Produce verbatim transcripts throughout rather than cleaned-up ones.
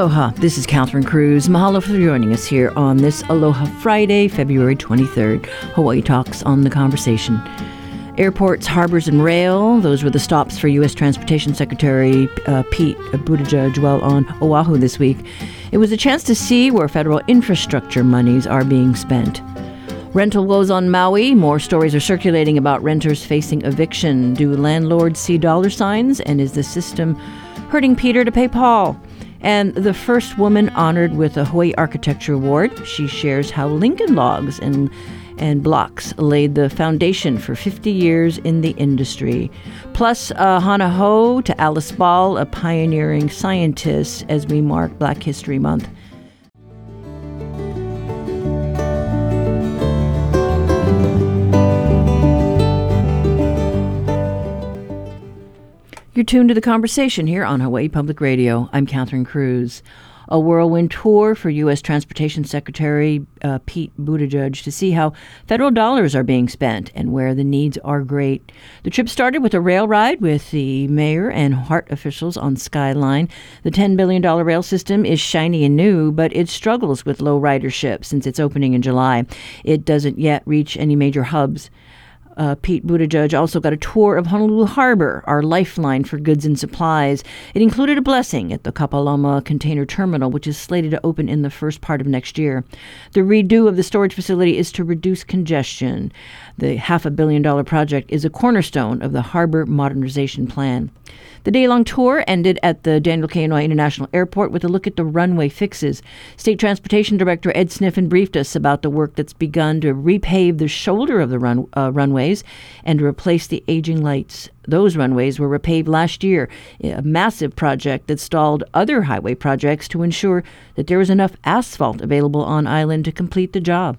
Aloha, this is Catherine Cruz. Mahalo for joining us here on this Aloha Friday, February twenty-third, Hawaii Talks on The Conversation. Airports, harbors, and rail, those were the stops for U S. Transportation Secretary uh, Pete Buttigieg while on Oahu this week. It was a chance to see where federal infrastructure monies are being spent. Rental woes on Maui. More stories are circulating about renters facing eviction. Do landlords see dollar signs? And is the system hurting Peter to pay Paul? And the first woman honored with a Hawaii Architecture Award. She shares how Lincoln logs and, and blocks laid the foundation for fifty years in the industry. Plus, uh, Hana Ho to Alice Ball, a pioneering scientist, as we mark Black History Month. You're tuned to The Conversation here on Hawaii Public Radio. I'm Catherine Cruz. A whirlwind tour for U S. Transportation Secretary uh, Pete Buttigieg to see how federal dollars are being spent and where the needs are great. The trip started with a rail ride with the mayor and HART officials on Skyline. The ten billion dollars rail system is shiny and new, but it struggles with low ridership since its opening in July. It doesn't yet reach any major hubs. Uh, Pete Buttigieg also got a tour of Honolulu Harbor, our lifeline for goods and supplies. It included a blessing at the Kapalama Container Terminal, which is slated to open in the first part of next year. The redo of the storage facility is to reduce congestion. The half a billion dollar project is a cornerstone of the harbor modernization plan. The day-long tour ended at the Daniel K. Inouye International Airport with a look at the runway fixes. State Transportation Director Ed Sniffen briefed us about the work that's begun to repave the shoulder of the run, uh, runways and to replace the aging lights. Those runways were repaved last year, a massive project that stalled other highway projects to ensure that there was enough asphalt available on island to complete the job.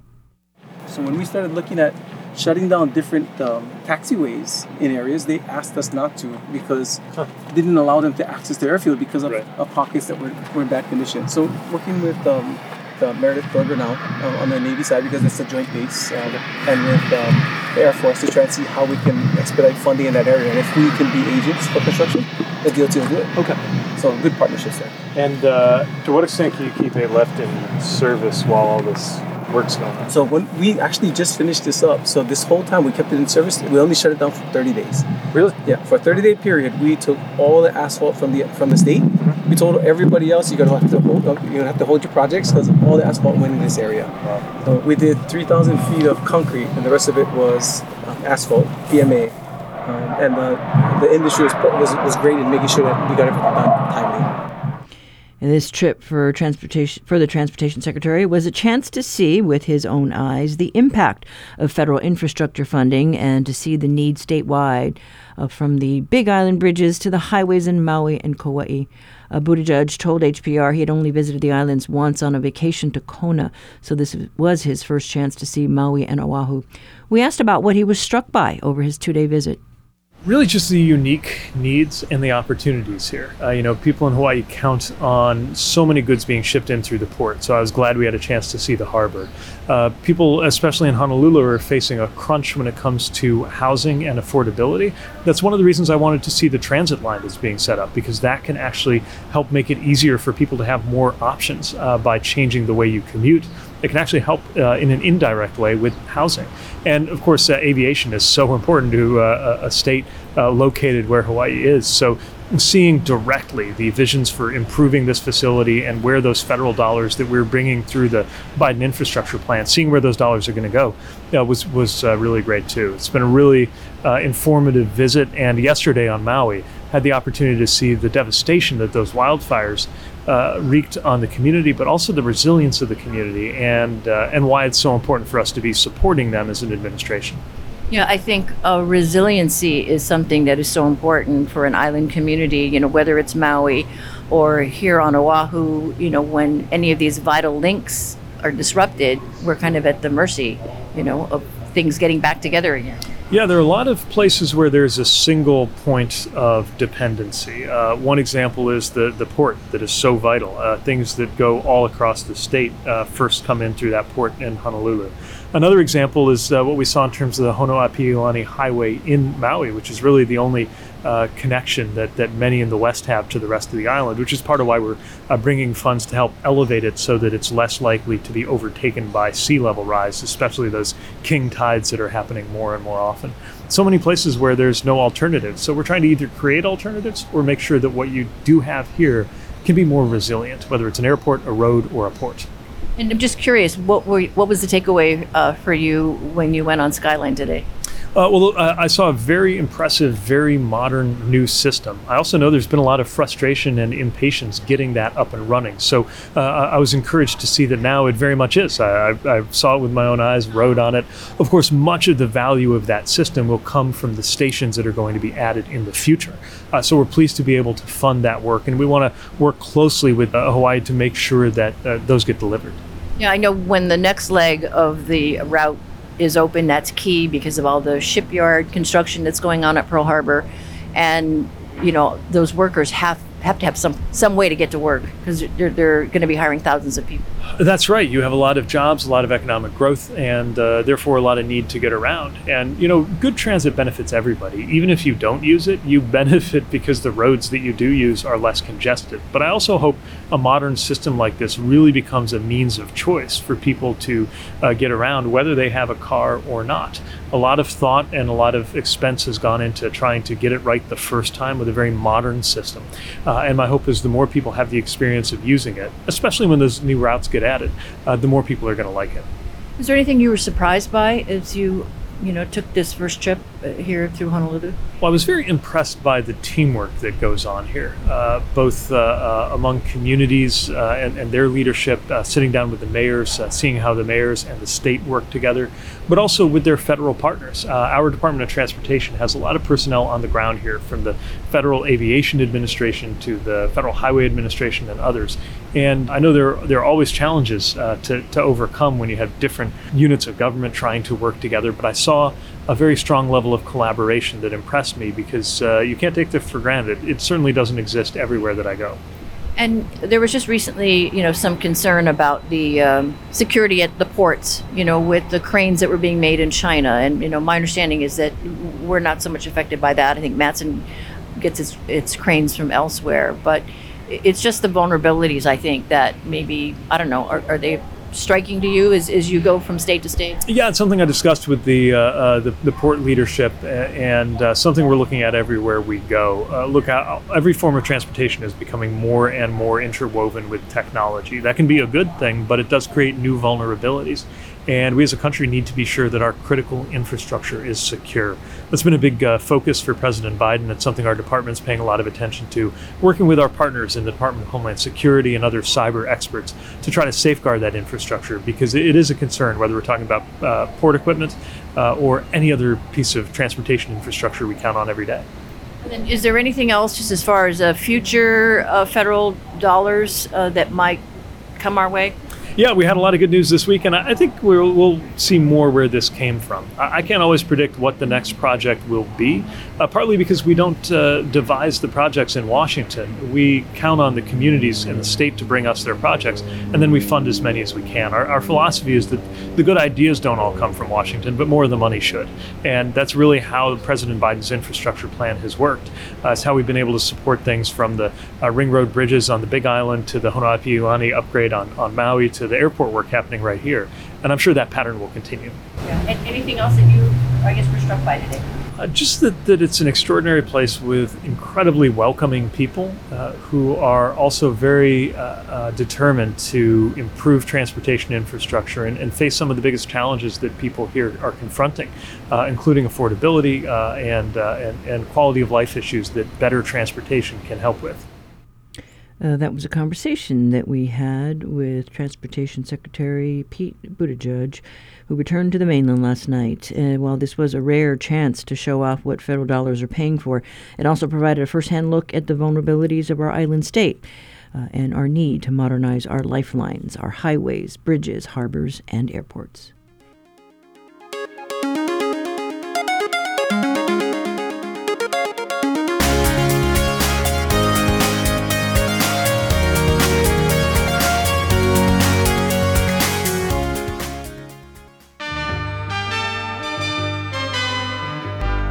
So when we started looking at shutting down different um, taxiways in areas, they asked us not to because huh. didn't allow them to access the airfield because of, right. of pockets that were, were in bad condition. So working with um, the Meredith Thurgood now uh, on the Navy side, because it's a joint base, uh, and with um, the Air Force to try and see how we can expedite funding in that area. And if we can be agents for construction, the D O T will do it. Okay. So good partnerships there. And uh, to what extent can you keep it left in service while all this work's going on? So when we actually just finished this up, so this whole time we kept it in service. We only shut it down for thirty days. Really? Yeah. For a thirty-day period, we took all the asphalt from the from the state. Mm-hmm. We told everybody else, you're gonna have to hold you're gonna have to hold your projects because all the asphalt went in this area. Wow. So we did three thousand feet of concrete, and the rest of it was um, asphalt, P M A, um, and uh, the industry was, was was great in making sure that we got everything done timely. And this trip for transportation, for the Transportation Secretary, was a chance to see with his own eyes the impact of federal infrastructure funding and to see the need statewide, uh, from the Big Island bridges to the highways in Maui and Kauai. Uh, Buttigieg told H P R he had only visited the islands once on a vacation to Kona, so this was his first chance to see Maui and Oahu. We asked about what he was struck by over his two-day visit. Really just the unique needs and the opportunities here. Uh, you know, people in Hawaii count on so many goods being shipped in through the port, so I was glad we had a chance to see the harbor. Uh, people, especially in Honolulu, are facing a crunch when it comes to housing and affordability. That's one of the reasons I wanted to see the transit line that's being set up, because that can actually help make it easier for people to have more options uh, by changing the way you commute. It can actually help uh, in an indirect way with housing. And of course, uh, aviation is so important to uh, a state uh, located where Hawaii is. So seeing directly the visions for improving this facility and where those federal dollars that we're bringing through the Biden infrastructure plan, seeing where those dollars are going to go, uh, was, was uh, really great too. It's been a really uh, informative visit. And yesterday on Maui, had the opportunity to see the devastation that those wildfires uh, wreaked on the community, but also the resilience of the community and uh, and why it's so important for us to be supporting them as an administration. You know, I think uh, resiliency is something that is so important for an island community, you know, whether it's Maui or here on Oahu. You know, when any of these vital links are disrupted, we're kind of at the mercy, you know, of things getting back together again. Yeah, there are a lot of places where there's a single point of dependency. Uh, one example is the, the port that is so vital. Uh, things that go all across the state uh, first come in through that port in Honolulu. Another example is uh, what we saw in terms of the Honoapiʻilani Highway in Maui, which is really the only uh, connection that, that many in the West have to the rest of the island, which is part of why we're uh, bringing funds to help elevate it so that it's less likely to be overtaken by sea level rise, especially those king tides that are happening more and more often. So many places where there's no alternative. So we're trying to either create alternatives or make sure that what you do have here can be more resilient, whether it's an airport, a road, or a port. And I'm just curious, what were what was the takeaway uh, for you when you went on Skyline today? Uh, well, uh, I saw a very impressive, very modern new system. I also know there's been a lot of frustration and impatience getting that up and running. So uh, I was encouraged to see that now it very much is. I, I, I saw it with my own eyes, rode on it. Of course, much of the value of that system will come from the stations that are going to be added in the future. Uh, so we're pleased to be able to fund that work. And we want to work closely with uh, Hawaii to make sure that uh, those get delivered. Yeah, I know when the next leg of the route is open, that's key because of all the shipyard construction that's going on at Pearl Harbor, and you know those workers have have to have some some way to get to work because they're, they're going to be hiring thousands of people. That's right. You have a lot of jobs, a lot of economic growth, and uh, therefore a lot of need to get around. And you know, good transit benefits everybody. Even if you don't use it, you benefit because the roads that you do use are less congested. But I also hope a modern system like this really becomes a means of choice for people to uh, get around, whether they have a car or not. A lot of thought and a lot of expense has gone into trying to get it right the first time with a very modern system. Uh, and my hope is the more people have the experience of using it, especially when those new routes get added, uh, the more people are going to like it. Is there anything you were surprised by as you you know, took this first trip here through Honolulu? Well, I was very impressed by the teamwork that goes on here, uh, both uh, uh, among communities uh, and, and their leadership, uh, sitting down with the mayors, uh, seeing how the mayors and the state work together, but also with their federal partners. Uh, our Department of Transportation has a lot of personnel on the ground here, from the Federal Aviation Administration to the Federal Highway Administration and others. And I know there, there are always challenges uh, to, to overcome when you have different units of government trying to work together, but I saw a very strong level of collaboration that impressed me because uh, you can't take that for granted. It certainly doesn't exist everywhere that I go. And there was just recently, you know, some concern about the um, security at the ports, you know, with the cranes that were being made in China. And, you know, my understanding is that we're not so much affected by that. I think Matson gets its, its cranes from elsewhere, but it's just the vulnerabilities, I think, that maybe, I don't know, are, are they striking to you as, as you go from state to state? Yeah, it's something I discussed with the uh, uh, the, the port leadership and uh, something we're looking at everywhere we go. Uh, look, I, every form of transportation is becoming more and more interwoven with technology. That can be a good thing, but it does create new vulnerabilities. And we as a country need to be sure that our critical infrastructure is secure. That's been a big uh, focus for President Biden. It's something our department's paying a lot of attention to, working with our partners in the Department of Homeland Security and other cyber experts to try to safeguard that infrastructure, because it is a concern, whether we're talking about uh, port equipment uh, or any other piece of transportation infrastructure we count on every day. And then is there anything else, just as far as uh, future uh, federal dollars uh, that might come our way? Yeah, we had a lot of good news this week, and I think we'll, we'll see more where this came from. I can't always predict what the next project will be, uh, partly because we don't uh, devise the projects in Washington. We count on the communities and the state to bring us their projects, and then we fund as many as we can. Our, our philosophy is that the good ideas don't all come from Washington, but more of the money should. And that's really how President Biden's infrastructure plan has worked. Uh, it's how we've been able to support things from the uh, Ring Road bridges on the Big Island to the Honoapiʻilani upgrade on, on Maui to the airport work happening right here. And I'm sure that pattern will continue. Yeah. And anything else that you, I guess, were struck by today? Uh, just that, that it's an extraordinary place with incredibly welcoming people uh, who are also very uh, uh, determined to improve transportation infrastructure and, and face some of the biggest challenges that people here are confronting, uh, including affordability uh, and, uh, and, and quality of life issues that better transportation can help with. Uh, that was a conversation that we had with Transportation Secretary Pete Buttigieg, who returned to the mainland last night. And while this was a rare chance to show off what federal dollars are paying for, it also provided a first-hand look at the vulnerabilities of our island state uh, and our need to modernize our lifelines, our highways, bridges, harbors, and airports.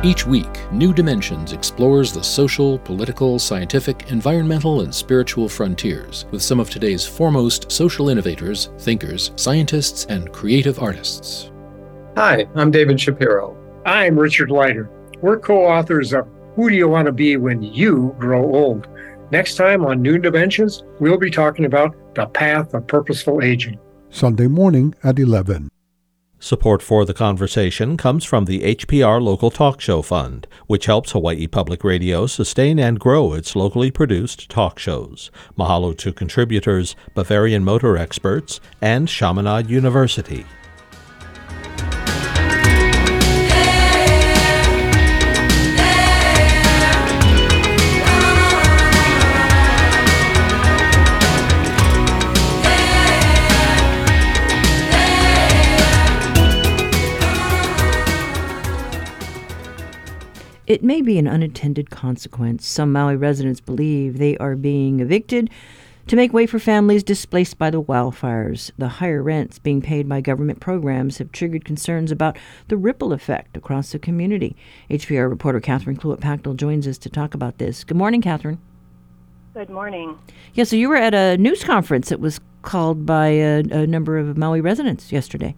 Each week, New Dimensions explores the social, political, scientific, environmental, and spiritual frontiers with some of today's foremost social innovators, thinkers, scientists, and creative artists. Hi, I'm David Shapiro. I'm Richard Leiter. We're co-authors of Who Do You Want to Be When You Grow Old? Next time on New Dimensions, we'll be talking about the path of purposeful aging. Sunday morning at eleven. Support for the conversation comes from the H P R Local Talk Show Fund, which helps Hawaii Public Radio sustain and grow its locally produced talk shows. Mahalo to contributors Bavarian Motor Experts and Chaminade University. It may be an unintended consequence. Some Maui residents believe they are being evicted to make way for families displaced by the wildfires. The higher rents being paid by government programs have triggered concerns about the ripple effect across the community. H P R reporter Catherine Cruz joins us to talk about this. Good morning, Catherine. Good morning. Yeah, so you were at a news conference that was called by a, a number of Maui residents yesterday.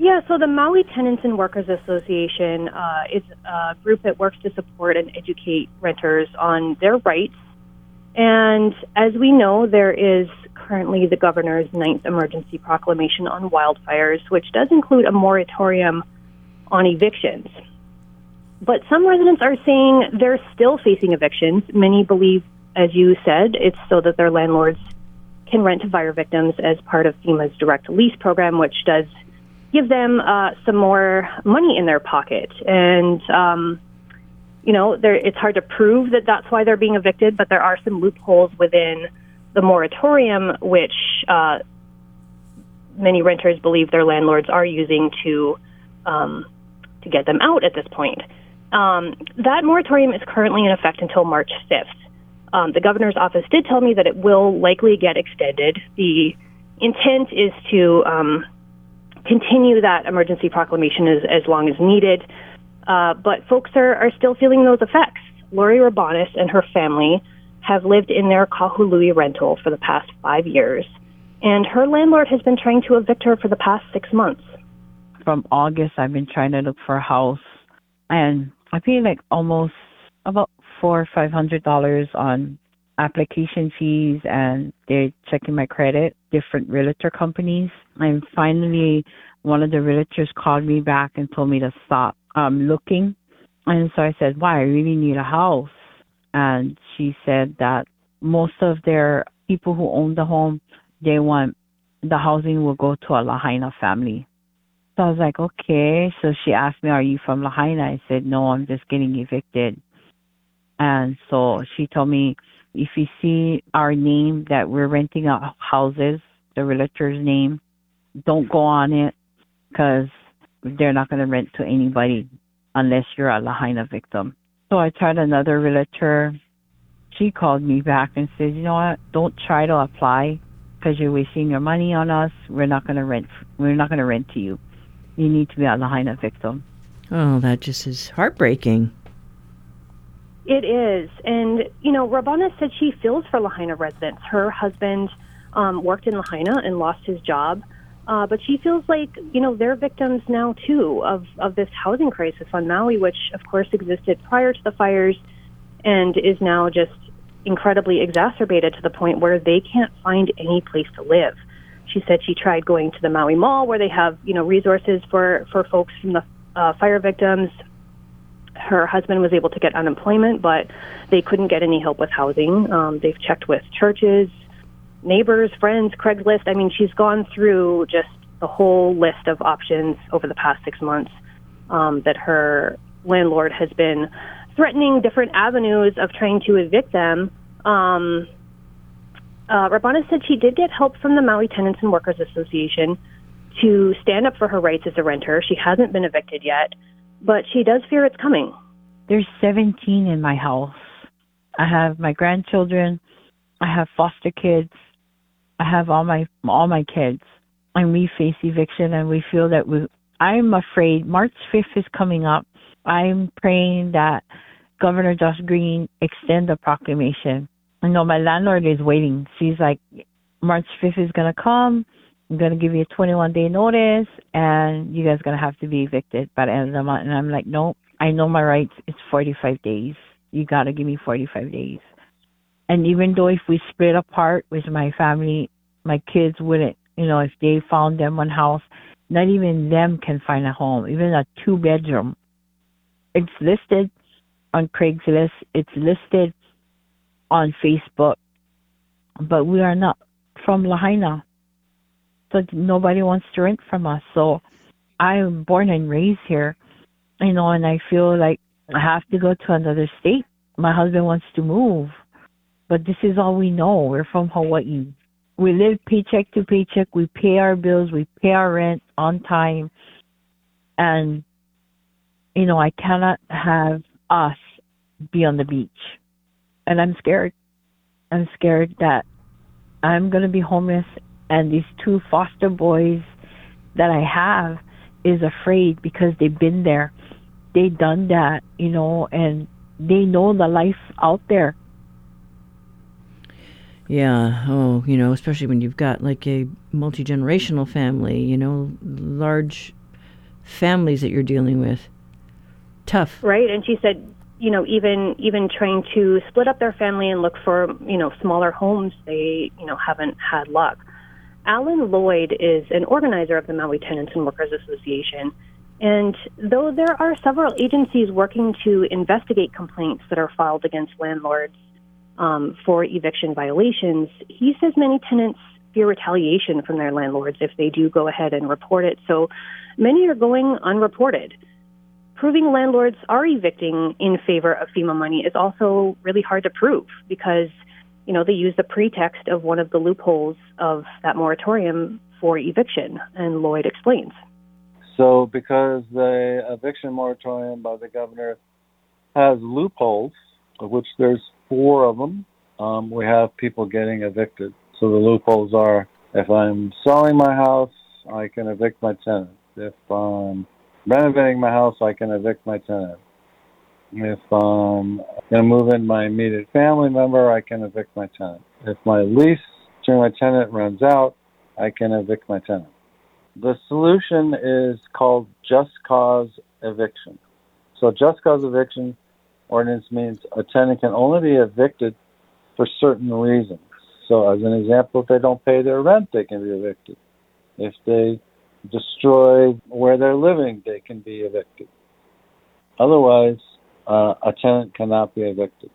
Yeah, so the Maui Tenants and Workers Association uh, is a group that works to support and educate renters on their rights. And as we know, there is currently the governor's ninth emergency proclamation on wildfires, which does include a moratorium on evictions. But some residents are saying they're still facing evictions. Many believe, as you said, it's so that their landlords can rent to fire victims as part of FEMA's direct lease program, which does give them uh, some more money in their pocket. And, um, you know, it's hard to prove that that's why they're being evicted, but there are some loopholes within the moratorium, which uh, many renters believe their landlords are using to um, to get them out at this point. Um, that moratorium is currently in effect until March fifth. Um, the governor's office did tell me that it will likely get extended. The intent is to Um, continue that emergency proclamation as, as long as needed. Uh, but folks are, are still feeling those effects. Lori Rabonis and her family have lived in their Kahului rental for the past five years, and her landlord has been trying to evict her for the past six months. From August, I've been trying to look for a house, and I paid like almost about four or five hundred dollars on application fees, and they're checking my credit, different realtor companies. And finally, one of the realtors called me back and told me to stop um, looking. And so I said, why? I really need a house. And she said that most of their people who own the home, they want the housing will go to a Lahaina family. So I was like, okay. So she asked me, are you from Lahaina? I said, no, I'm just getting evicted. And so she told me, if you see our name that we're renting out houses, the realtor's name, don't go on it because they're not going to rent to anybody unless you're a Lahaina victim. So I tried another realtor. She called me back and said, you know what, don't try to apply because you're wasting your money on us. We're not going to rent. We're not going to rent to you. You need to be a Lahaina victim. Oh, that just is heartbreaking. It is. And, you know, Rabonis said she feels for Lahaina residents. Her husband um, worked in Lahaina and lost his job. Uh, but she feels like, you know, they're victims now, too, of, of this housing crisis on Maui, which, of course, existed prior to the fires and is now just incredibly exacerbated to the point where they can't find any place to live. She said she tried going to the Maui Mall where they have, you know, resources for, for folks from the uh, fire victims. Her husband was able to get unemployment, but they couldn't get any help with housing. Um, they've checked with churches, neighbors, friends, Craigslist. I mean, she's gone through just the whole list of options over the past six months um, that her landlord has been threatening different avenues of trying to evict them. Um, uh, Rabonis said she did get help from the Maui Tenants and Workers Association to stand up for her rights as a renter. She hasn't been evicted yet, but she does fear it's coming. There's seventeen in my house. I have my grandchildren. I have foster kids. I have all my all my kids. And we face eviction, and we feel that we... I'm afraid March fifth is coming up. I'm praying that Governor Josh Green extend the proclamation. I know my landlord is waiting. She's like, March fifth is going to come. I'm going to give you a twenty-one day notice, and you guys are going to have to be evicted by the end of the month. And I'm like, nope, I know my rights. It's forty-five days. You got to give me forty-five days. And even though if we split apart with my family, my kids wouldn't, you know, if they found them one house, not even them can find a home, even a two-bedroom. It's listed on Craigslist. It's listed on Facebook. But we are not from Lahaina, so nobody wants to rent from us. So I'm born and raised here, you know, and I feel like I have to go to another state. My husband wants to move, but this is all we know. We're from Hawaii. We live paycheck to paycheck. We pay our bills. We pay our rent on time. And, you know, I cannot have us be on the beach. And I'm scared. I'm scared that I'm going to be homeless. And these two foster boys that I have is afraid because they've been there. They done that, you know, and they know the life out there. Yeah, oh, you know, especially when you've got like a multi-generational family, you know, large families that you're dealing with. Tough. Right, and she said, you know, even even trying to split up their family and look for, you know, smaller homes, they, you know, haven't had luck. Alan Lloyd is an organizer of the Maui Tenants and Workers Association, and though there are several agencies working to investigate complaints that are filed against landlords, Um, for eviction violations, he says many tenants fear retaliation from their landlords if they do go ahead and report it. So many are going unreported. Proving landlords are evicting in favor of FEMA money is also really hard to prove because, you know, they use the pretext of one of the loopholes of that moratorium for eviction. And Lloyd explains. So because the eviction moratorium by the governor has loopholes, of which there's four of them, um, we have people getting evicted. So the loopholes are, if I'm selling my house, I can evict my tenant. If I'm renovating my house, I can evict my tenant. If I'm going to move in my immediate family member, I can evict my tenant. If my lease to my tenant runs out, I can evict my tenant. The solution is called just cause eviction. So just cause eviction ordinance means a tenant can only be evicted for certain reasons. So as an example, if they don't pay their rent, they can be evicted. If they destroy where they're living, they can be evicted. Otherwise, uh, a tenant cannot be evicted.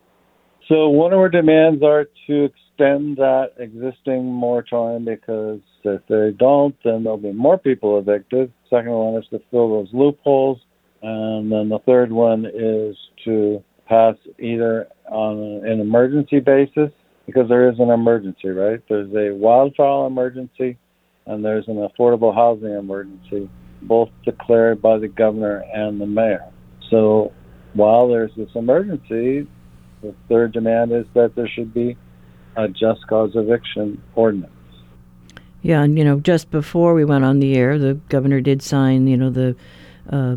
So one of our demands are to extend that existing moratorium because if they don't, then there'll be more people evicted. Second one is to fill those loopholes. And then the third one is to pass either on an emergency basis, because there is an emergency, right? There's a wildfire emergency and there's an affordable housing emergency, both declared by the governor and the mayor. So while there's this emergency, the third demand is that there should be a just cause eviction ordinance. Yeah, and, you know, just before we went on the air, the governor did sign, you know, the uh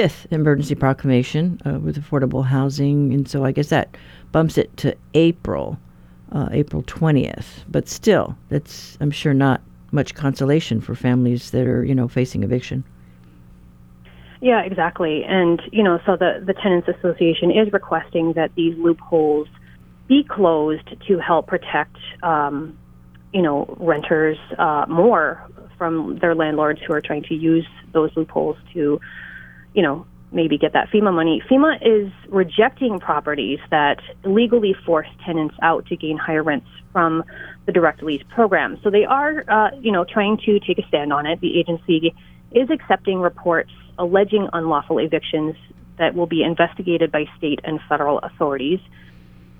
fifth emergency proclamation uh, with affordable housing, and so I guess that bumps it to April, uh, April twentieth. But still, that's, I'm sure, not much consolation for families that are, you know, facing eviction. Yeah, exactly. And, you know, so the, the Tenants Association is requesting that these loopholes be closed to help protect, um, you know, renters uh, more from their landlords who are trying to use those loopholes to, you know, maybe get that FEMA money. FEMA is rejecting properties that illegally force tenants out to gain higher rents from the direct lease program. So they are, uh, you know, trying to take a stand on it. The agency is accepting reports alleging unlawful evictions that will be investigated by state and federal authorities.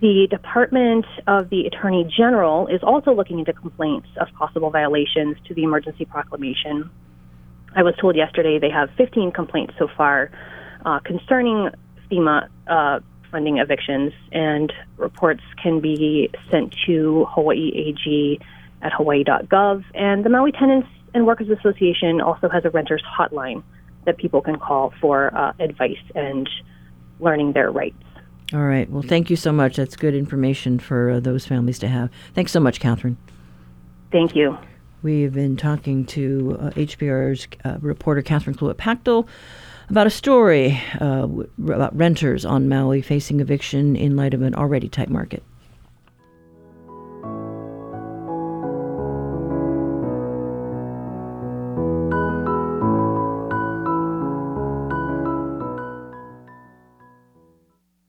The Department of the Attorney General is also looking into complaints of possible violations to the emergency proclamation. I was told yesterday they have fifteen complaints so far uh, concerning FEMA uh, funding evictions, and reports can be sent to Hawaii A G at hawaii dot gov. And the Maui Tenants and Workers Association also has a renters hotline that people can call for uh, advice and learning their rights. All right. Well, thank you so much. That's good information for uh, those families to have. Thanks so much, Catherine. Thank you. We've been talking to uh, H B R's uh, reporter Catherine Kluwet-Pachtel about a story uh, w- about renters on Maui facing eviction in light of an already tight market.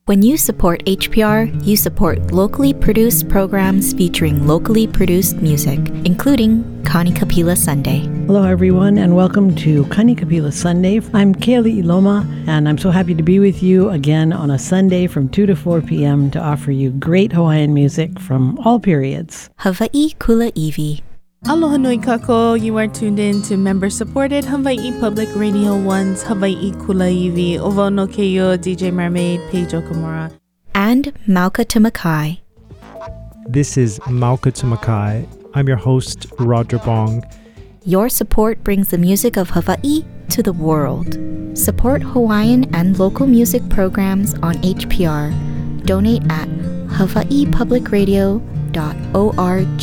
When you support H P R, you support locally produced programs featuring locally produced music, including Kani Kapila Sunday. Hello, everyone, and welcome to Kani Kapila Sunday. I'm Kaylee Iloma, and I'm so happy to be with you again on a Sunday from two to four p.m. to offer you great Hawaiian music from all periods. Hawaii Kula'iwi. Aloha nui kako, you are tuned in to member-supported Hawaii Public Radio one's Hawaii Kula'iwi. Ovo no keio, D J Mermaid, Paige Okamura. And Malka Tumakai. This is Malka Tumakai. I'm your host, Roger Bong. Your support brings the music of Hawaii to the world. Support Hawaiian and local music programs on H P R. Donate at hawaii public radio dot org.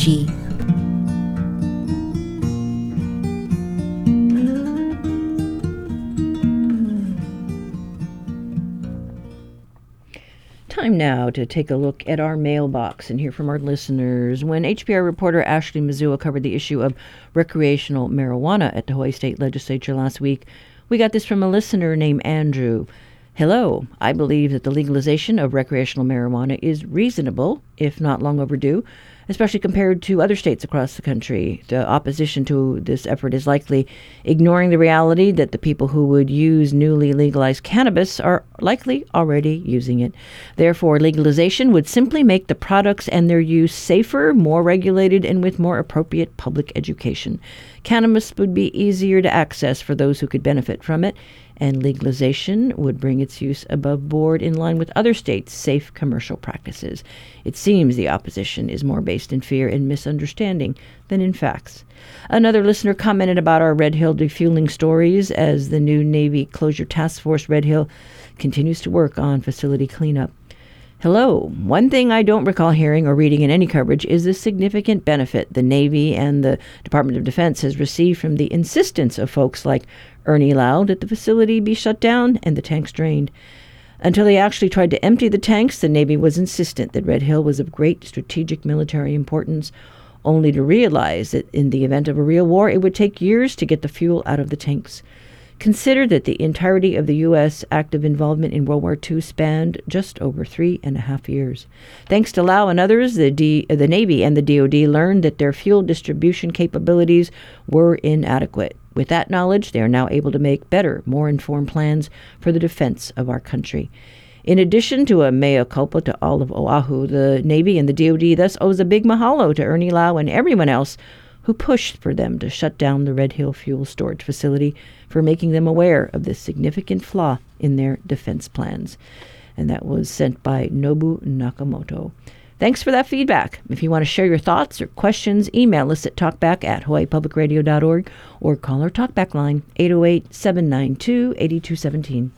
Time now to take a look at our mailbox and hear from our listeners. When H P R reporter Ashley Mizua covered the issue of recreational marijuana at the Hawaii State Legislature last week, we got this from a listener named Andrew. Hello, I believe that the legalization of recreational marijuana is reasonable, if not long overdue, especially compared to other states across the country. The opposition to this effort is likely ignoring the reality that the people who would use newly legalized cannabis are likely already using it. Therefore, legalization would simply make the products and their use safer, more regulated, and with more appropriate public education. Cannabis would be easier to access for those who could benefit from it, and legalization would bring its use above board in line with other states' safe commercial practices. It seems the opposition is more based in fear and misunderstanding than in facts. Another listener commented about our Red Hill defueling stories as the new Navy Closure Task Force Red Hill continues to work on facility cleanup. Hello. One thing I don't recall hearing or reading in any coverage is the significant benefit the Navy and the Department of Defense has received from the insistence of folks like Ernie Lau that the facility be shut down and the tanks drained. Until they actually tried to empty the tanks, the Navy was insistent that Red Hill was of great strategic military importance, only to realize that in the event of a real war, it would take years to get the fuel out of the tanks. Consider that the entirety of the U S active involvement in World War Two spanned just over three and a half years. Thanks to Lau and others, the, D, the Navy and the D O D learned that their fuel distribution capabilities were inadequate. With that knowledge, they are now able to make better, more informed plans for the defense of our country. In addition to a mea culpa to all of Oahu, the Navy and the D O D thus owes a big mahalo to Ernie Lau and everyone else who pushed for them to shut down the Red Hill Fuel Storage Facility, for making them aware of this significant flaw in their defense plans. And that was sent by Nobu Nakamoto. Thanks for that feedback. If you want to share your thoughts or questions, email us at talkback at hawaii public radio dot org or call our talkback line eight oh eight, seven nine two, eight two one seven.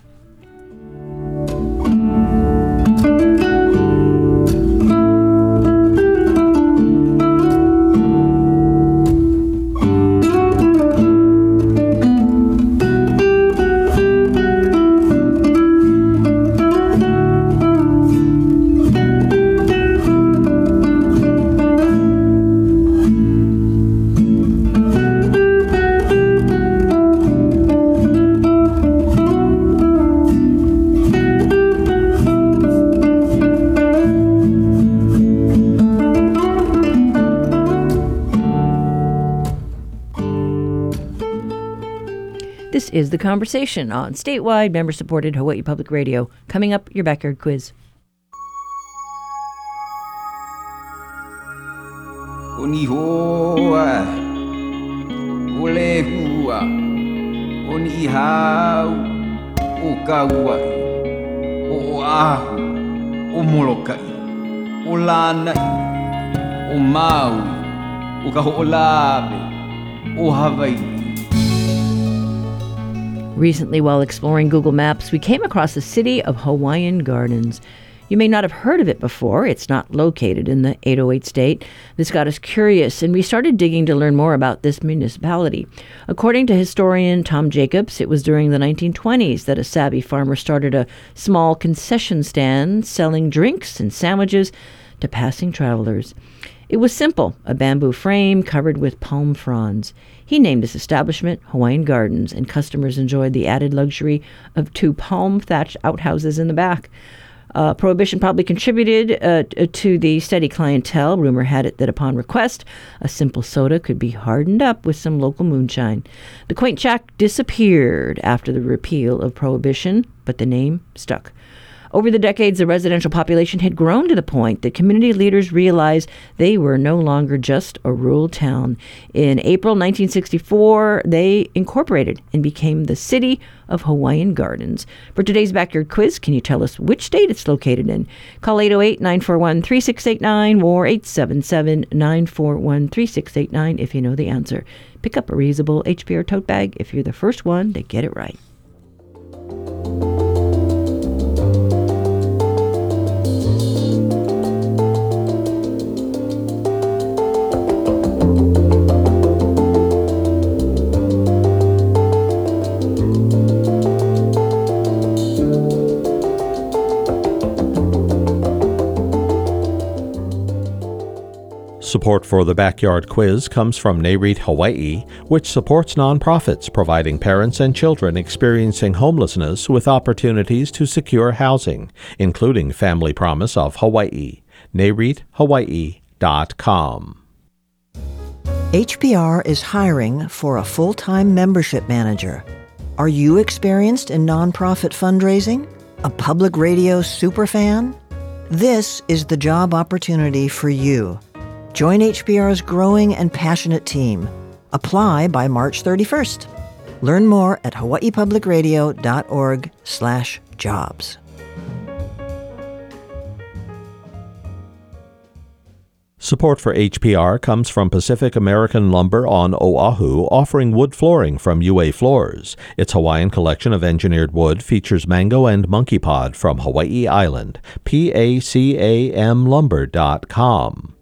Is The Conversation on statewide member-supported Hawaii Public Radio. Coming up, your backyard quiz. Recently, while exploring Google Maps, we came across the city of Hawaiian Gardens. You may not have heard of it before. It's not located in the eight oh eight state. This got us curious, and we started digging to learn more about this municipality. According to historian Tom Jacobs, it was during the nineteen twenties that a savvy farmer started a small concession stand selling drinks and sandwiches to passing travelers. It was simple, a bamboo frame covered with palm fronds. He named his establishment Hawaiian Gardens, and customers enjoyed the added luxury of two palm-thatched outhouses in the back. Uh, Prohibition probably contributed uh, to the steady clientele. Rumor had it that upon request, a simple soda could be hardened up with some local moonshine. The quaint shack disappeared after the repeal of Prohibition, but the name stuck. Over the decades, the residential population had grown to the point that community leaders realized they were no longer just a rural town. In April nineteen sixty-four, they incorporated and became the City of Hawaiian Gardens. For today's Backyard Quiz, can you tell us which state it's located in? Call eight oh eight, nine four one, three six eight nine or eight seven seven, nine four one, three six eight nine if you know the answer. Pick up a reusable H B R tote bag if you're the first one to get it right. Support for the Backyard Quiz comes from Nareit Hawaii, which supports nonprofits providing parents and children experiencing homelessness with opportunities to secure housing, including Family Promise of Hawaii. Nareit Hawaii dot com. H P R is hiring for a full-time membership manager. Are you experienced in nonprofit fundraising? A public radio superfan? This is the job opportunity for you. Join H B R's growing and passionate team. Apply by March thirty-first. Learn more at hawaiipublicradio.org slash jobs. Support for H P R comes from Pacific American Lumber on Oahu, offering wood flooring from U A Floors. Its Hawaiian collection of engineered wood features mango and monkey pod from Hawaii Island. P A C A M Lumber dot com.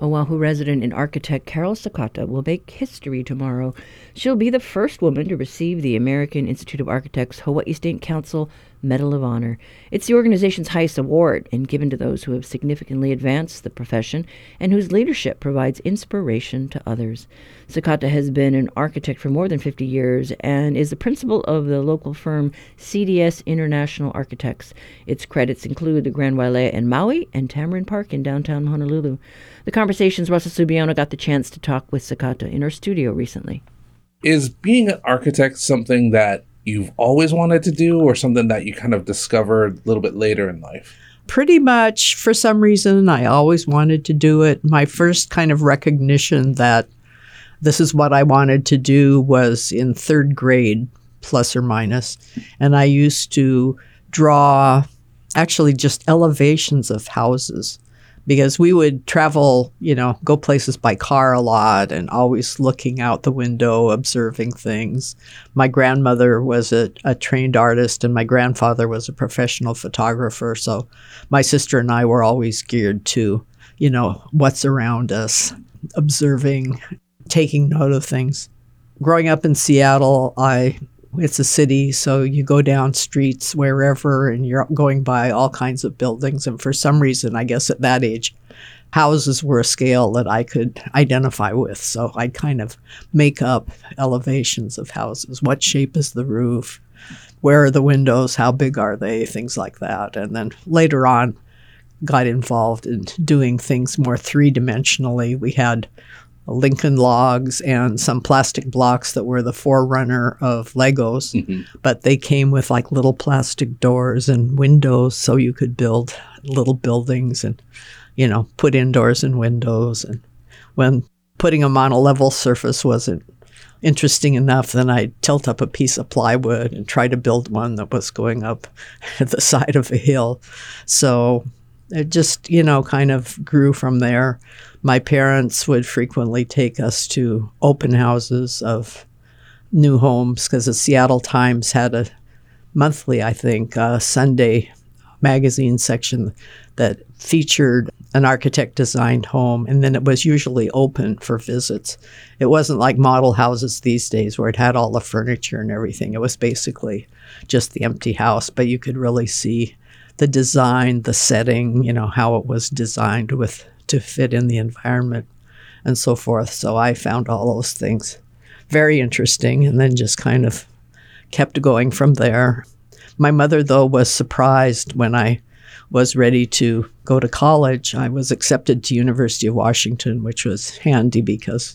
Oahu resident and architect Carol Sakata will make history tomorrow. She'll be the first woman to receive the American Institute of Architects Hawaii State Council Medal of Honor. It's the organization's highest award and given to those who have significantly advanced the profession and whose leadership provides inspiration to others. Sakata has been an architect for more than fifty years and is the principal of the local firm C D S International Architects. Its credits include the Grand Wailea in Maui and Tamarind Park in downtown Honolulu. The Conversation's Russell Subiona got the chance to talk with Sakata in her studio recently. Is being an architect something that you've always wanted to do, or something that you kind of discovered a little bit later in life? Pretty much, for some reason, I always wanted to do it. My first kind of recognition that this is what I wanted to do was in third grade, plus or minus. And I used to draw actually just elevations of houses, because we would travel, you know, go places by car a lot and always looking out the window, observing things. My grandmother was a, a trained artist and my grandfather was a professional photographer. So my sister and I were always geared to, you know, what's around us, observing, taking note of things. Growing up in Seattle, I... it's a city, so you go down streets wherever and you're going by all kinds of buildings. And for some reason, I guess at that age, houses were a scale that I could identify with. So I kind of make up elevations of houses. What shape is the roof? Where are the windows? How big are they? Things like that. And then later on, got involved in doing things more three-dimensionally. We had Lincoln logs and some plastic blocks that were the forerunner of Legos, mm-hmm. but they came with like little plastic doors and windows so you could build little buildings and, you know, put in doors and windows. And when putting them on a level surface wasn't interesting enough, then I'd tilt up a piece of plywood and try to build one that was going up at the side of a hill. So it just, you know, kind of grew from there. My parents would frequently take us to open houses of new homes because the Seattle Times had a monthly, I think, uh, Sunday magazine section that featured an architect-designed home, and then it was usually open for visits. It wasn't like model houses these days where it had all the furniture and everything. It was basically just the empty house, but you could really see the design, the setting, you know, how it was designed with to fit in the environment and so forth. So I found all those things very interesting and then just kind of kept going from there. My mother, though, was surprised when I was ready to go to college. I was accepted to University of Washington, which was handy because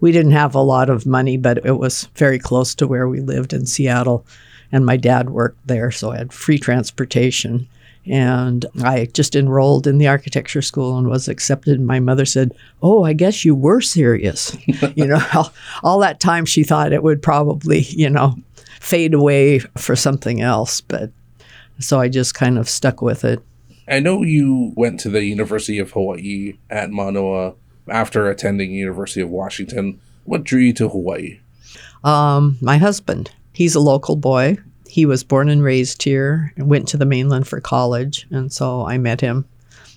we didn't have a lot of money, but it was very close to where we lived in Seattle. And my dad worked there, so I had free transportation. And I just enrolled in the architecture school and was accepted. My mother said, "Oh, I guess you were serious." You know, all, all that time she thought it would probably, you know, fade away for something else. But so I just kind of stuck with it. I know you went to the University of Hawaii at Manoa after attending University of Washington. What drew you to Hawaii? Um, my husband. He's a local boy. He was born and raised here and went to the mainland for college. And so I met him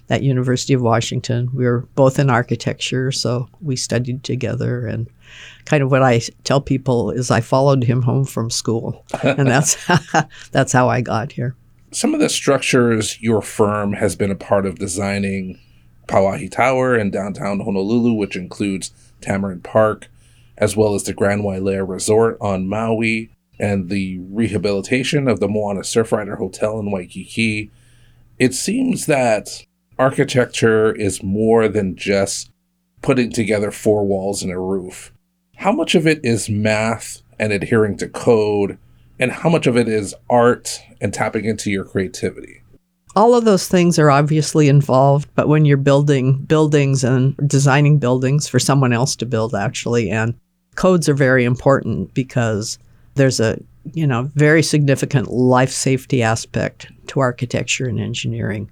at University of Washington. We were both in architecture, so we studied together. And kind of what I tell people is I followed him home from school. And that's that's how I got here. Some of the structures your firm has been a part of designing, Pauahi Tower in downtown Honolulu, which includes Tamarind Park, as well as the Grand Wailea Resort on Maui, and the rehabilitation of the Moana Surfrider Hotel in Waikiki. It seems that architecture is more than just putting together four walls and a roof. How much of it is math and adhering to code, and how much of it is art and tapping into your creativity? All of those things are obviously involved, but when you're building buildings and designing buildings for someone else to build, actually, and codes are very important because there's a, you know, very significant life safety aspect to architecture and engineering.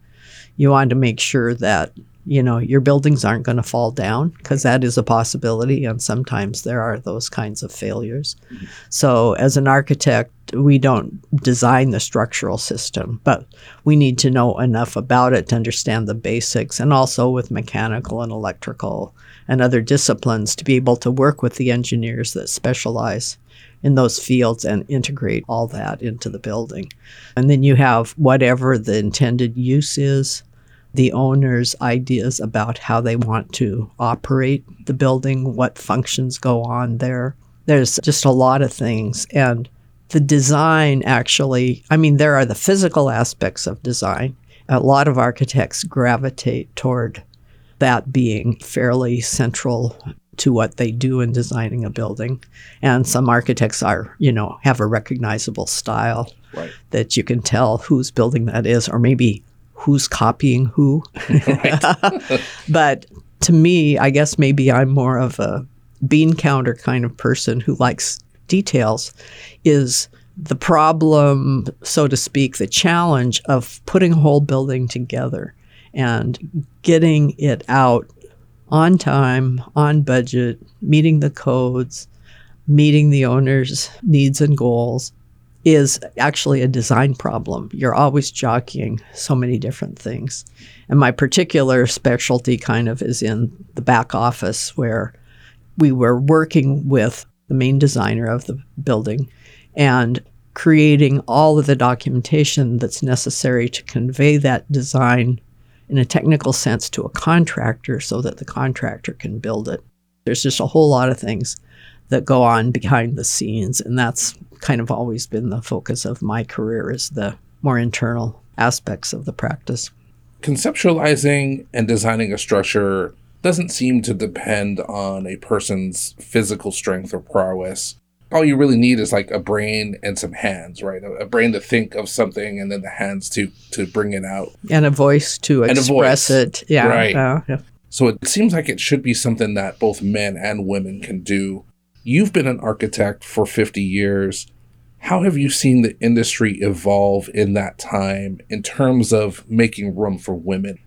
You want to make sure that, you know, your buildings aren't going to fall down, because that is a possibility, and sometimes there are those kinds of failures. Mm-hmm. So as an architect, we don't design the structural system, but we need to know enough about it to understand the basics, and also with mechanical and electrical and other disciplines to be able to work with the engineers that specialize in those fields and integrate all that into the building. And then you have whatever the intended use is, the owner's ideas about how they want to operate the building, what functions go on there. There's just a lot of things. And the design, actually, I mean, there are the physical aspects of design. A lot of architects gravitate toward that being fairly central to what they do in designing a building. And some architects are, you know, have a recognizable style, right, that you can tell whose building that is, or maybe who's copying who. But to me, I guess maybe I'm more of a bean counter kind of person who likes details, is the problem, so to speak, the challenge of putting a whole building together and getting it out on time, on budget, meeting the codes, meeting the owner's needs and goals is actually a design problem. You're always jockeying so many different things. And my particular specialty kind of is in the back office, where we were working with the main designer of the building and creating all of the documentation that's necessary to convey that design in a technical sense to a contractor so that the contractor can build it. There's just a whole lot of things that go on behind the scenes, and that's kind of always been the focus of my career, is the more internal aspects of the practice. Conceptualizing and designing a structure doesn't seem to depend on a person's physical strength or prowess. All you really need is like a brain and some hands, right? A, a brain to think of something, and then the hands to to bring it out. And a voice to and express voice. it. Yeah, right. Uh, yeah. So it seems like it should be something that both men and women can do. You've been an architect for fifty years. How have you seen the industry evolve in that time in terms of making room for women?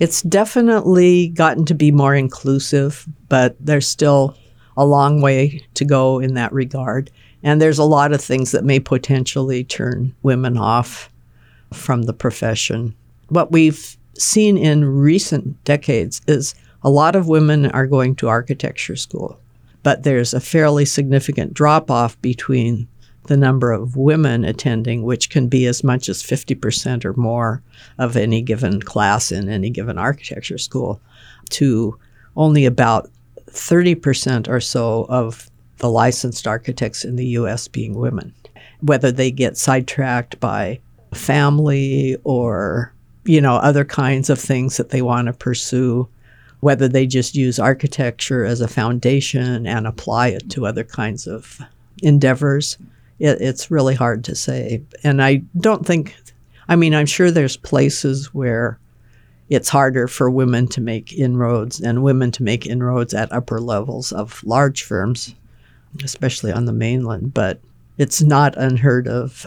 It's definitely gotten to be more inclusive, but there's still a long way to go in that regard. And there's a lot of things that may potentially turn women off from the profession. What we've seen in recent decades is a lot of women are going to architecture school, but there's a fairly significant drop-off between the number of women attending, which can be as much as fifty percent or more of any given class in any given architecture school, to only about thirty percent or so of the licensed architects in the U S being women. Whether they get sidetracked by family or, you know, other kinds of things that they want to pursue, whether they just use architecture as a foundation and apply it to other kinds of endeavors, it, it's really hard to say. And I don't think, I mean, I'm sure there's places where it's harder for women to make inroads and women to make inroads at upper levels of large firms, especially on the mainland, but it's not unheard of.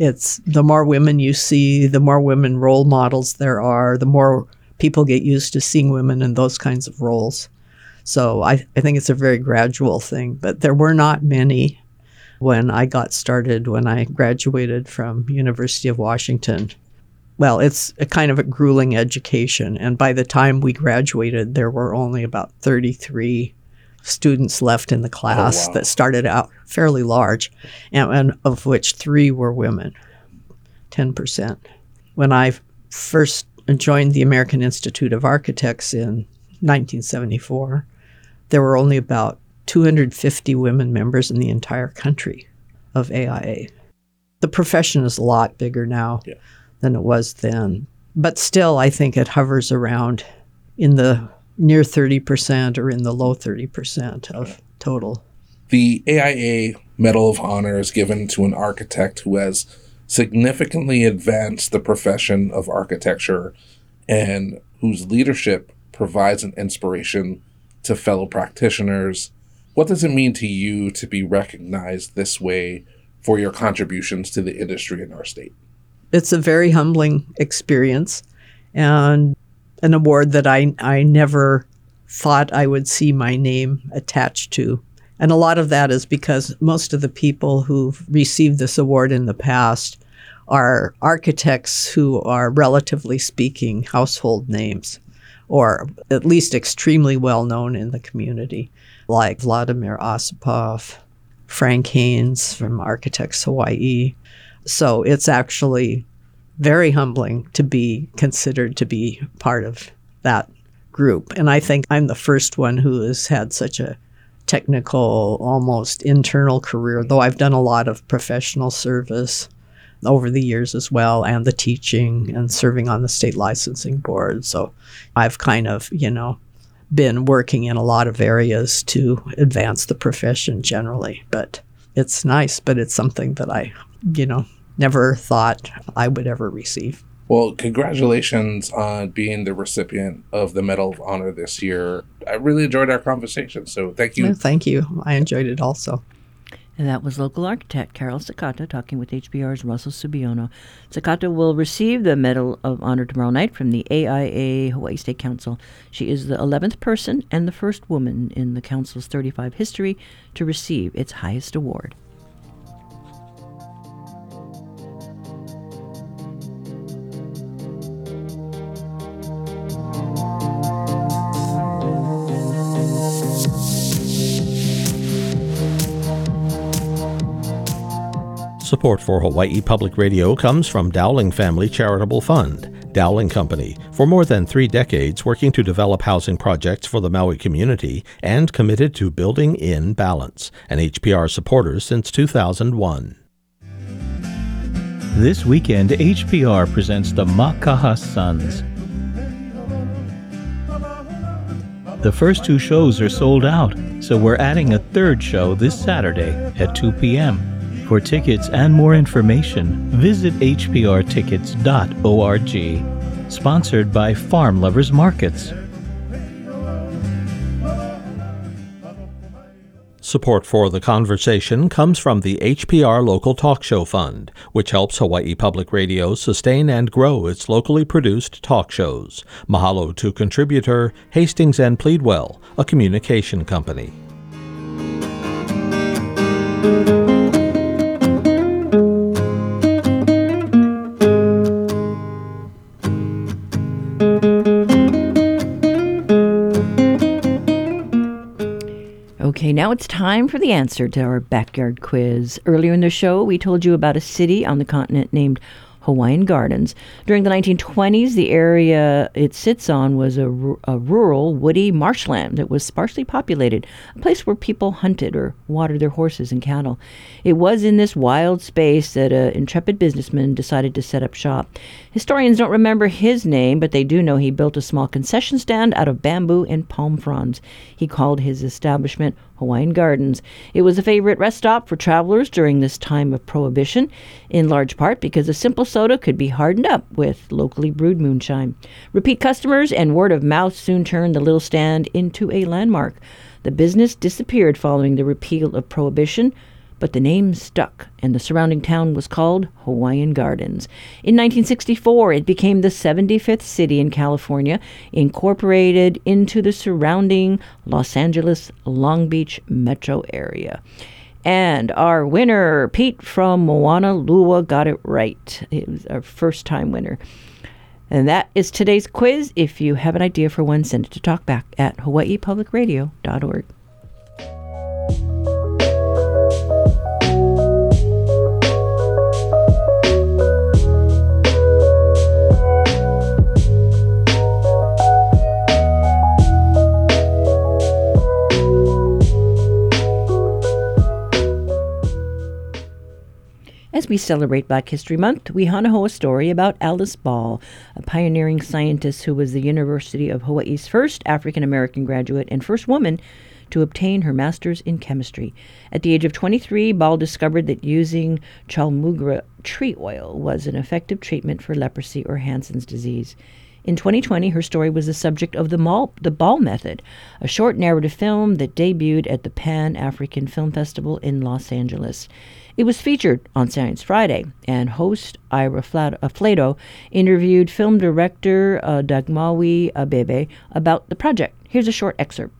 It's the more women you see, the more women role models there are, the more people get used to seeing women in those kinds of roles. So I, I think it's a very gradual thing, but there were not many when I got started, when I graduated from University of Washington. Well, it's a kind of a grueling education, and by the time we graduated, there were only about thirty-three students left in the class. Oh, wow. That started out fairly large, and, and of which three were women, ten percent. When I first joined the American Institute of Architects in nineteen seventy-four, there were only about two hundred fifty women members in the entire country of A I A. The profession is a lot bigger now, yeah, than it was then, but still I think it hovers around in the near thirty percent or in the low thirty percent of total. The A I A Medal of Honor is given to an architect who has significantly advanced the profession of architecture and whose leadership provides an inspiration to fellow practitioners. What does it mean to you to be recognized this way for your contributions to the industry in our state? It's a very humbling experience, and an award that I, I never thought I would see my name attached to. And a lot of that is because most of the people who've received this award in the past are architects who are, relatively speaking, household names, or at least extremely well known in the community, like Vladimir Osipov, Frank Haynes from Architects Hawaii. So it's actually very humbling to be considered to be part of that group. And I think I'm the first one who has had such a technical, almost internal career, though I've done a lot of professional service over the years as well, and the teaching and serving on the state licensing board. So I've kind of, you know, been working in a lot of areas to advance the profession generally. But it's nice, but it's something that I, you know, never thought I would ever receive. Well, congratulations on being the recipient of the Medal of Honor this year. I really enjoyed our conversation, so thank you. No, thank you. I enjoyed it also. And that was local architect Carol Sakata talking with H B R's Russell Subiono. Sakata will receive the Medal of Honor tomorrow night from the A I A Hawaii State Council. She is the eleventh person and the first woman in the council's thirty-five history to receive its highest award. Support for Hawaii Public Radio comes from Dowling Family Charitable Fund, Dowling Company, for more than three decades working to develop housing projects for the Maui community and committed to building in balance, an H P R supporter since two thousand one. This weekend, H P R presents the Makaha Sons. The first two shows are sold out, so we're adding a third show this Saturday at two p.m. For tickets and more information, visit h p r tickets dot org. Sponsored by Farm Lovers Markets. Support for The Conversation comes from the H P R Local Talk Show Fund, which helps Hawaii Public Radio sustain and grow its locally produced talk shows. Mahalo to contributor Hastings and Pleadwell, a communication company. Okay, now it's time for the answer to our backyard quiz. Earlier in the show, we told you about a city on the continent named Hawaiian Gardens. During the nineteen twenties, the area it sits on was a, r- a rural, woody marshland that was sparsely populated, a place where people hunted or watered their horses and cattle. It was in this wild space that an intrepid businessman decided to set up shop. Historians don't remember his name, but they do know he built a small concession stand out of bamboo and palm fronds. He called his establishment Hawaiian Gardens. It was a favorite rest stop for travelers during this time of prohibition, in large part because a simple soda could be hardened up with locally brewed moonshine. Repeat customers and word of mouth soon turned the little stand into a landmark. The business disappeared following the repeal of prohibition, but the name stuck, and the surrounding town was called Hawaiian Gardens. In nineteen sixty-four, it became the seventy-fifth city in California, incorporated into the surrounding Los Angeles, Long Beach metro area. And our winner, Pete from Moanalua, got it right. It was our first-time winner. And that is today's quiz. If you have an idea for one, send it to talkback at hawaii public radio dot org. As we celebrate Black History Month, we hanaho a story about Alice Ball, a pioneering scientist who was the University of Hawaii's first African-American graduate and first woman to obtain her master's in chemistry. At the age of twenty-three, Ball discovered that using chalmugra tree oil was an effective treatment for leprosy or Hansen's disease. In twenty twenty, her story was the subject of The Ball, the Ball Method, a short narrative film that debuted at the Pan-African Film Festival in Los Angeles. It was featured on Science Friday, and host Ira Flato interviewed film director uh, Dagmawi Abebe about the project. Here's a short excerpt.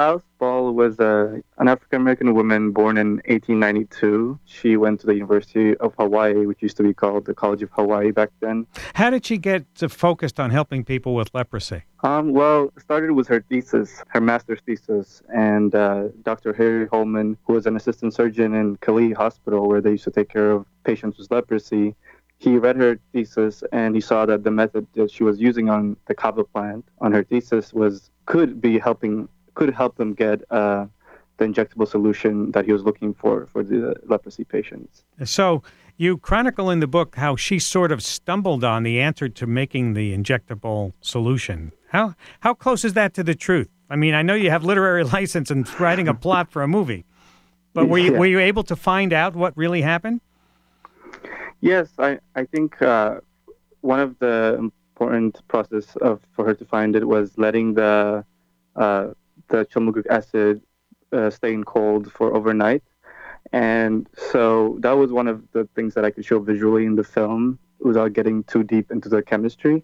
Alice Ball was uh, an African-American woman born in eighteen ninety-two. She went to the University of Hawaii, which used to be called the College of Hawaii back then. How did she get focused on helping people with leprosy? Um, well, it started with her thesis, her master's thesis, and uh, Doctor Harry Holman, who was an assistant surgeon in Kalihi Hospital, where they used to take care of patients with leprosy. He read her thesis, and he saw that the method that she was using on the kava plant on her thesis was could be helping could help them get uh, the injectable solution that he was looking for for the leprosy patients. So you chronicle in the book how she sort of stumbled on the answer to making the injectable solution. How how close is that to the truth? I mean, I know you have literary license and writing a plot for a movie, but were you, yeah. were you able to find out what really happened? Yes, I, I think uh, one of the important process of for her to find it was letting the... Uh, the chalmugra acid uh, staying cold for overnight. And so that was one of the things that I could show visually in the film without getting too deep into the chemistry.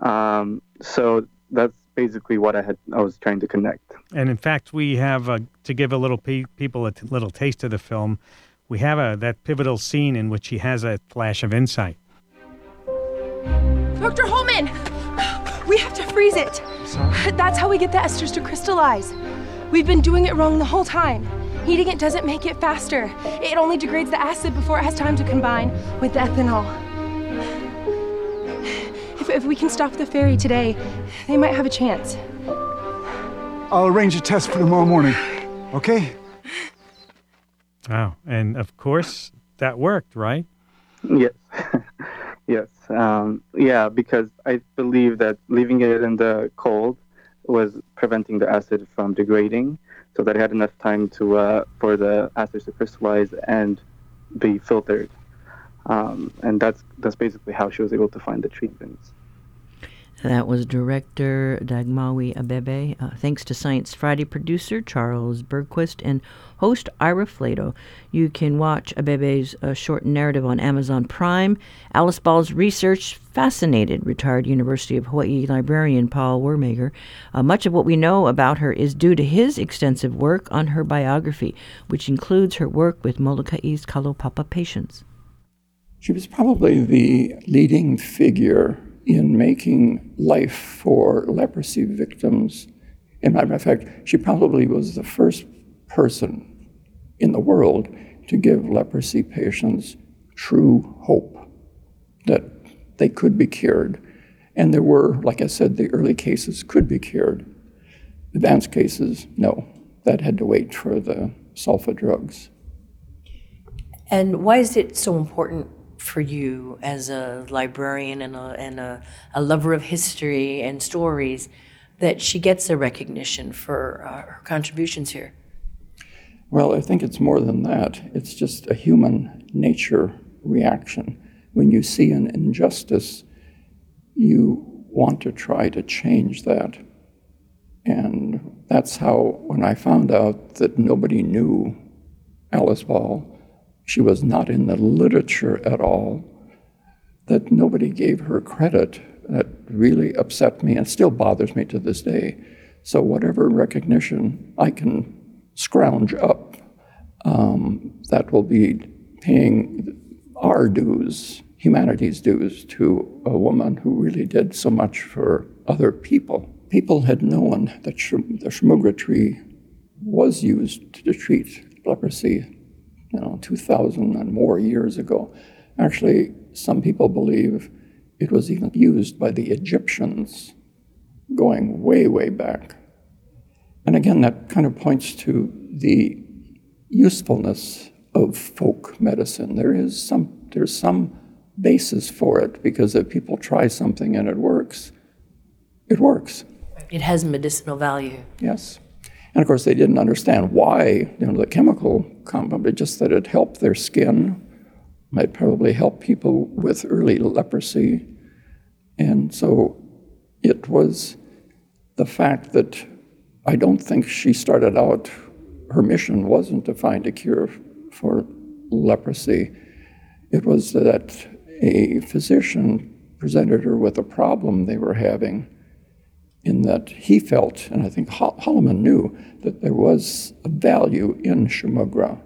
Um, so that's basically what I had. I was trying to connect. And in fact, we have, uh, to give a little pe- people a t- little taste of the film, we have a, that pivotal scene in which he has a flash of insight. Doctor Holman! We have to freeze it. Sorry? That's how we get the esters to crystallize. We've been doing it wrong the whole time. Heating it doesn't make it faster. It only degrades the acid before it has time to combine with the ethanol. If, if we can stop the ferry today, they might have a chance. I'll arrange a test for tomorrow morning, okay? Wow, and of course, that worked, right? Yes. Yes. Um, yeah, because I believe that leaving it in the cold was preventing the acid from degrading, so that it had enough time to uh, for the acids to crystallize and be filtered. Um, and that's that's basically how she was able to find the treatments. That was director Dagmawi Abebe. Uh, thanks to Science Friday producer Charles Bergquist and host Ira Flato. You can watch Abebe's uh, short narrative on Amazon Prime. Alice Ball's research fascinated retired University of Hawaii librarian Paul Wermager. Uh, much of what we know about her is due to his extensive work on her biography, which includes her work with Molokai's Kalapapa patients. She was probably the leading figure in making life for leprosy victims. As a matter of fact, she probably was the first person in the world to give leprosy patients true hope that they could be cured. And there were, like I said, the early cases could be cured. Advanced cases, no. That had to wait for the sulfa drugs. And why is it so important for you as a librarian and a and a, a lover of history and stories that she gets a recognition for uh, her contributions here? Well, I think it's more than that. It's just a human nature reaction. When you see an injustice, you want to try to change that. And that's how, when I found out that nobody knew Alice Ball, she was not in the literature at all, that nobody gave her credit, that really upset me and still bothers me to this day. So whatever recognition I can scrounge up, um, that will be paying our dues, humanity's dues, to a woman who really did so much for other people. People had known that shem- the shemugra tree was used to treat leprosy, you know, two thousand and more years ago. Actually, some people believe it was even used by the Egyptians going way, way back. And again, that kind of points to the usefulness of folk medicine. There is some, there's some basis for it, because if people try something and it works, it works. It has medicinal value. Yes. And of course, they didn't understand why, you know, the chemical compound, but just that it helped their skin, might probably help people with early leprosy. And so it was the fact that I don't think she started out, her mission wasn't to find a cure for leprosy. It was that a physician presented her with a problem they were having, in that he felt, and I think Holloman knew, that there was a value in shemugra,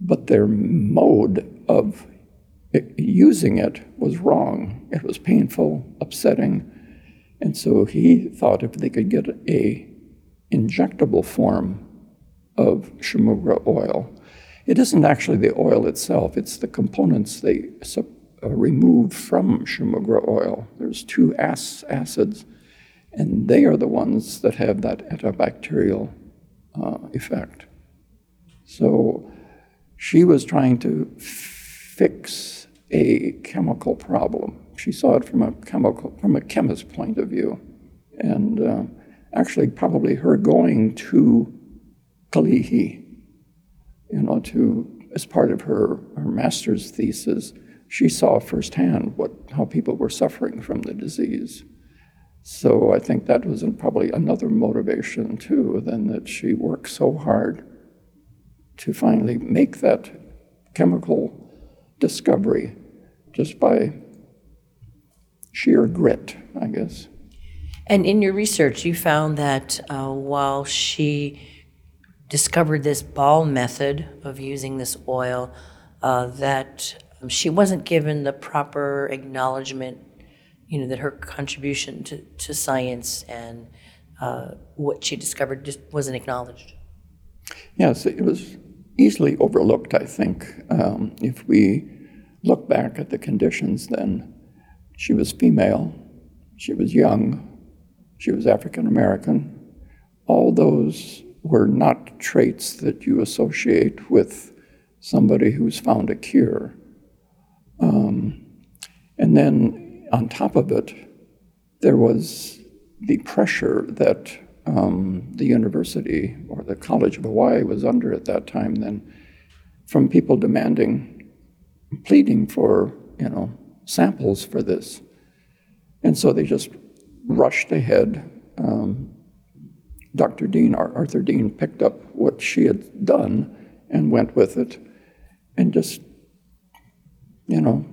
but their mode of it, using it was wrong. It was painful, upsetting, and so he thought if they could get a injectable form of shemugra oil. It isn't actually the oil itself, it's the components they sub, uh, remove from shemugra oil. There's two as- acids, and they are the ones that have that antibacterial uh, effect. So she was trying to fix a chemical problem. She saw it from a chemical, from a chemist's point of view. And uh, actually probably her going to Kalihi, you know, to, as part of her, her master's thesis, she saw firsthand what, how people were suffering from the disease. So I think that was probably another motivation too, than that she worked so hard to finally make that chemical discovery just by sheer grit, I guess. And in your research, you found that uh, while she discovered this Ball method of using this oil, uh, that she wasn't given the proper acknowledgement, you know, that her contribution to, to science and uh, what she discovered just wasn't acknowledged. Yes, it was easily overlooked, I think. Um, if we look back at the conditions then, she was female, she was young, she was African American. All those were not traits that you associate with somebody who's found a cure. Um, and then on top of it, there was the pressure that um, the university or the College of Hawaii was under at that time then, from people demanding, pleading for, you know, samples for this. And so they just rushed ahead. Um, Doctor Dean, Arthur Dean, picked up what she had done and went with it and just, you know,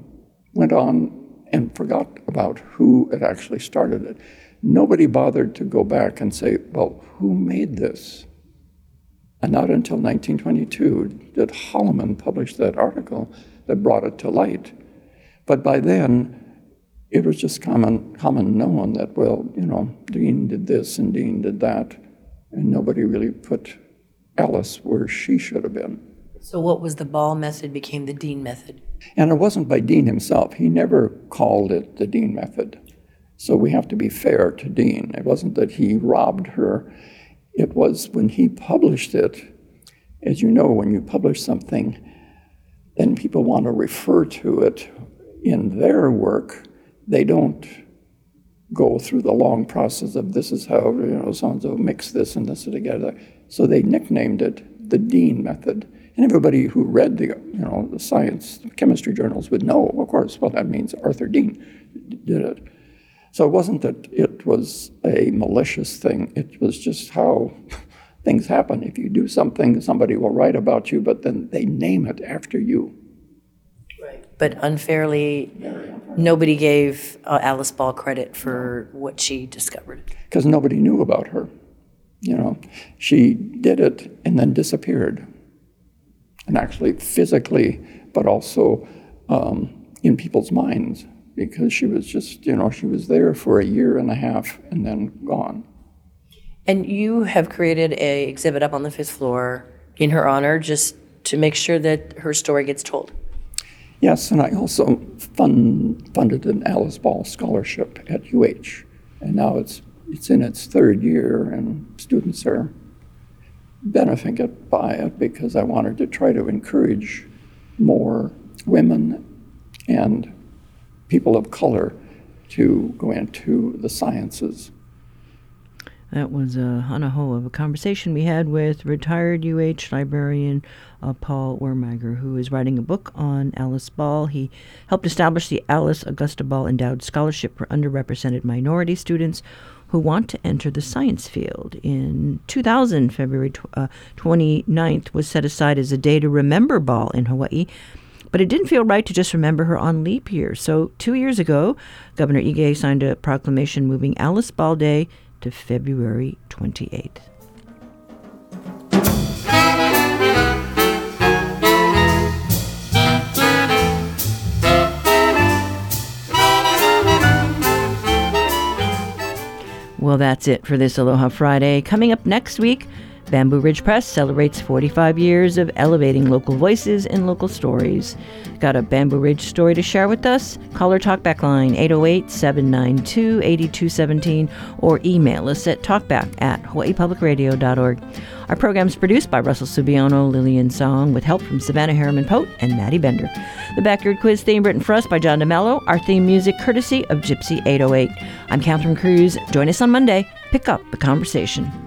went on and forgot about who had actually started it. Nobody bothered to go back and say, well, who made this? And not until nineteen twenty-two did Holloman publish that article that brought it to light. But by then, it was just common, common known that, well, you know, Dean did this and Dean did that, and nobody really put Alice where she should have been. So what was the Ball method became the Dean method? And it wasn't by Dean himself. He never called it the Dean method. So we have to be fair to Dean. It wasn't that he robbed her. It was when he published it, as you know, when you publish something, then people want to refer to it in their work. They don't go through the long process of this is how, you know, so-and-so mix this and this together. So they nicknamed it the Dean method. And everybody who read the, you know, the science, the chemistry journals would know, of course, well, that means Arthur Dean did it. So it wasn't that it was a malicious thing. It was just how things happen. If you do something, somebody will write about you, but then they name it after you. But unfairly, nobody gave uh, Alice Ball credit for what she discovered. Because nobody knew about her, you know. She did it and then disappeared. And actually physically, but also um, in people's minds. Because she was just, you know, she was there for a year and a half and then gone. And you have created an exhibit up on the fifth floor in her honor just to make sure that her story gets told. Yes, and I also fund, funded an Alice Ball scholarship at U H, and now it's it's in its third year, and students are benefiting by it because I wanted to try to encourage more women and people of color to go into the sciences. That was uh, on a whole of a conversation we had with retired U H librarian uh, Paul Wermeiger, who is writing a book on Alice Ball. He helped establish the Alice Augusta Ball Endowed Scholarship for underrepresented minority students who want to enter the science field. In two thousand, February tw- uh, twenty-ninth was set aside as a day to remember Ball in Hawaii. But it didn't feel right to just remember her on leap year. So two years ago, Governor Ige signed a proclamation moving Alice Ball Day to February twenty-eighth. Well, that's it for this Aloha Friday. Coming up next week, Bamboo Ridge Press celebrates forty-five years of elevating local voices and local stories. Got a Bamboo Ridge story to share with us? Call our talkback line eight oh eight, seven nine two, eight two one seven or email us at talkback at hawaiipublicradio dot org. Our program is produced by Russell Subiono, Lillian Song, with help from Savannah Harriman-Pote and Maddie Bender. The Backyard Quiz theme written for us by John DeMello. Our theme music courtesy of Gypsy eight oh eight. I'm Catherine Cruz. Join us on Monday. Pick up the conversation.